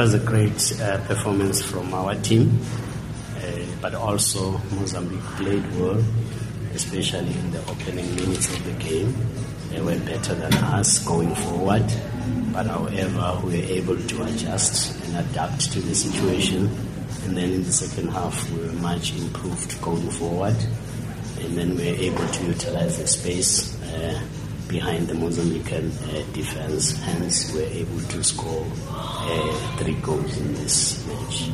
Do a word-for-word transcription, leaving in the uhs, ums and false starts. was a great uh, performance from our team, uh, but also Mozambique played well, especially in the opening minutes of the game. They were better than us going forward, but however, we were able to adjust and adapt to the situation. And then in the second half, we were much improved going forward. And then we were able to utilize the space uh, behind the Mozambican uh, defense. Hence, we were able to score uh, three goals in this match.